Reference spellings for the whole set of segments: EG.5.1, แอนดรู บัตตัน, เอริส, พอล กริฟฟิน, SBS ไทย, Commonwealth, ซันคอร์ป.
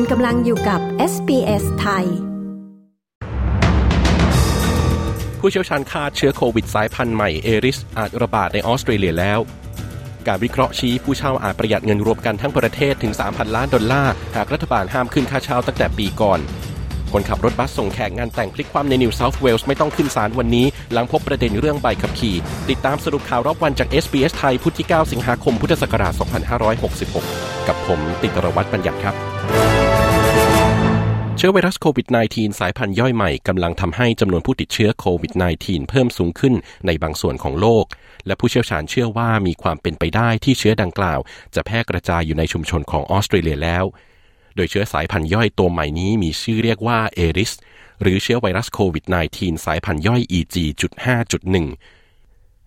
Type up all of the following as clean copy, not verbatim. คุณกำลังอยู่กับ SBS ไทยผู้เชี่ยวชาญคาดเชื้อโควิดสายพันธุ์ใหม่เอริสอาจระบาดในออสเตรเลียแล้วการวิเคราะห์ชี้ผู้เช่าอาจประหยัดเงินรวมกันทั้งประเทศถึง 3,000 ล้านดอลลาร์หากรัฐบาลห้ามขึ้นค่าเช่าตั้งแต่ปีก่อนคนขับรถบัสส่งแขกงานแต่งพลิกคว่ำในนิวเซาท์เวลส์ไม่ต้องขึ้นศาลวันนี้หลังพบประเด็นเรื่องใบขับขี่ติดตามสรุปข่าวรอบวันจาก SBS ไทยพุธที่ 9 สิงหาคม พุทธศักราช 2566 กับผมติตรวัฒน์บัญญัติครับเชื้อไวรัสโควิด -19 สายพันธุ์ย่อยใหม่กำลังทำให้จำนวนผู้ติดเชื้อโควิด -19 เพิ่มสูงขึ้นในบางส่วนของโลกและผู้เชี่ยวชาญเชื่อว่ามีความเป็นไปได้ที่เชื้อดังกล่าวจะแพร่กระจายอยู่ในชุมชนของออสเตรเลียแล้วโดยเชื้อสายพันธุ์ย่อยตัวใหม่นี้มีชื่อเรียกว่าเอริสหรือเชื้อไวรัสโควิด -19 สายพันธุ์ย่อย EG.5.1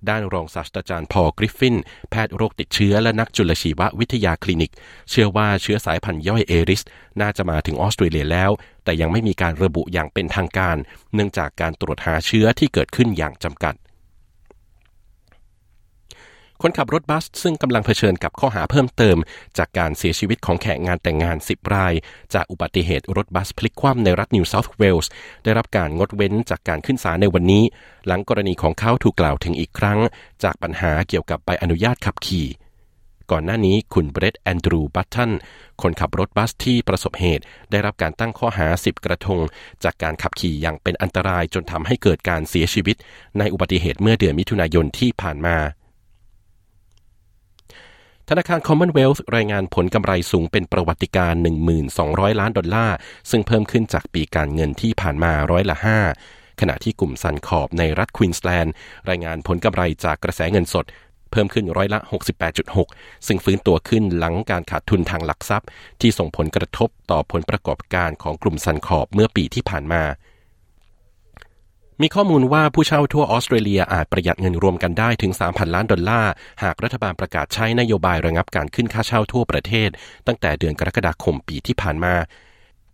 ด้านรองศาสตราจารย์พอลกริฟฟินแพทย์โรคติดเชื้อและนักจุลชีววิทยาคลินิกเชื่อว่าเชื้อสายพันธุ์ย่อยเอริสน่าจะมาถึงออสเตรเลียแล้วแต่ยังไม่มีการระบุอย่างเป็นทางการเนื่องจากการตรวจหาเชื้อที่เกิดขึ้นอย่างจำกัดคนขับรถบัสซึ่งกำลังเผชิญกับข้อหาเพิ่มเติมจากการเสียชีวิตของแขกงานแต่งงาน10รายจากอุบัติเหตุรถบัสพลิกคว่ำในรัฐนิวเซาท์เวลส์ได้รับการงดเว้นจากการขึ้นศาลในวันนี้หลังกรณีของเขาถูกกล่าวถึงอีกครั้งจากปัญหาเกี่ยวกับใบอนุญาตขับขี่ก่อนหน้านี้คุณเบรดแอนดรูบัตตันคนขับรถบัสที่ประสบเหตุได้รับการตั้งข้อหา10กระทงจากการขับขี่อย่างเป็นอันตรายจนทำให้เกิดการเสียชีวิตในอุบัติเหตุเมื่อเดือนมิถุนายนที่ผ่านมาธนาคาร Commonwealth รายงานผลกำไรสูงเป็นประวัติการณ์ 1,200 ล้านดอลลาร์ซึ่งเพิ่มขึ้นจากปีการเงินที่ผ่านมา5%ขณะที่กลุ่มซันคอร์ปในรัฐควีนสแลนด์รายงานผลกำไรจากกระแสเงินสดเพิ่มขึ้น68.6% ซึ่งฟื้นตัวขึ้นหลังการขาดทุนทางหลักทรัพย์ที่ส่งผลกระทบต่อผลประกอบการของกลุ่มซันคอร์ปเมื่อปีที่ผ่านมามีข้อมูลว่าผู้เช่าทั่วออสเตรเลียอาจประหยัดเงินรวมกันได้ถึง 3,000 ล้านดอลลาร์หากรัฐบาลประกาศใช้นโยบายระงับการขึ้นค่าเช่าทั่วประเทศตั้งแต่เดือนกรกฎาคมปีที่ผ่านมา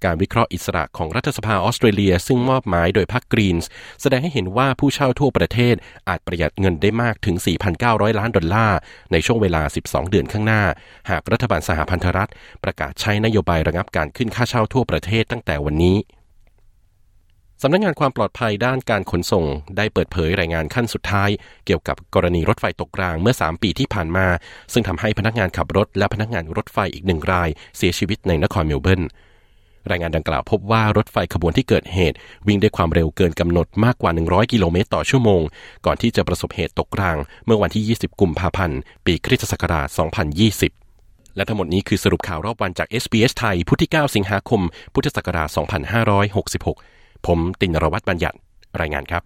การวิเคราะห์อิสระของรัฐสภาออสเตรเลียซึ่งมอบหมายโดยพรรคกรีนส์แสดงให้เห็นว่าผู้เช่าทั่วประเทศอาจประหยัดเงินได้มากถึง 4,900 ล้านดอลลาร์ในช่วงเวลา 12 เดือนข้างหน้าหากรัฐบาลสหพันธรัฐประกาศใช้นโยบายระงับการขึ้นค่าเช่าทั่วประเทศตั้งแต่วันนี้สำนักงานความปลอดภัยด้านการขนส่งได้เปิดเผยรายงานขั้นสุดท้ายเกี่ยวกับกรณีรถไฟตกรางเมื่อ3ปีที่ผ่านมาซึ่งทำให้พนักงานขับรถและพนักงานรถไฟอีก1รายเสียชีวิตในนครเมลเบิร์นรายงานดังกล่าวพบว่ารถไฟขบวนที่เกิดเหตุวิ่งด้วยความเร็วเกินกำหนดมากกว่า100กิโลเมตรต่อชั่วโมงก่อนที่จะประสบเหตุตกรางเมื่อวันที่20กุมภาพันธ์ปีคริสตศักราช2020และทั้งหมดนี้คือสรุปข่าวรอบวันจาก SBS ไทยพุธที่9สิงหาคมพุทธศักราช2566ผมตินรวัฒน์บัญญัติรายงานครับก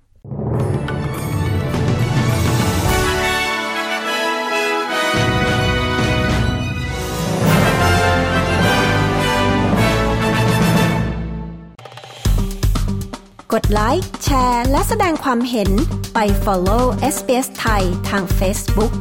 ดไลค์แชร์และแสดงความเห็นไป follow SBS ไทยทาง Facebook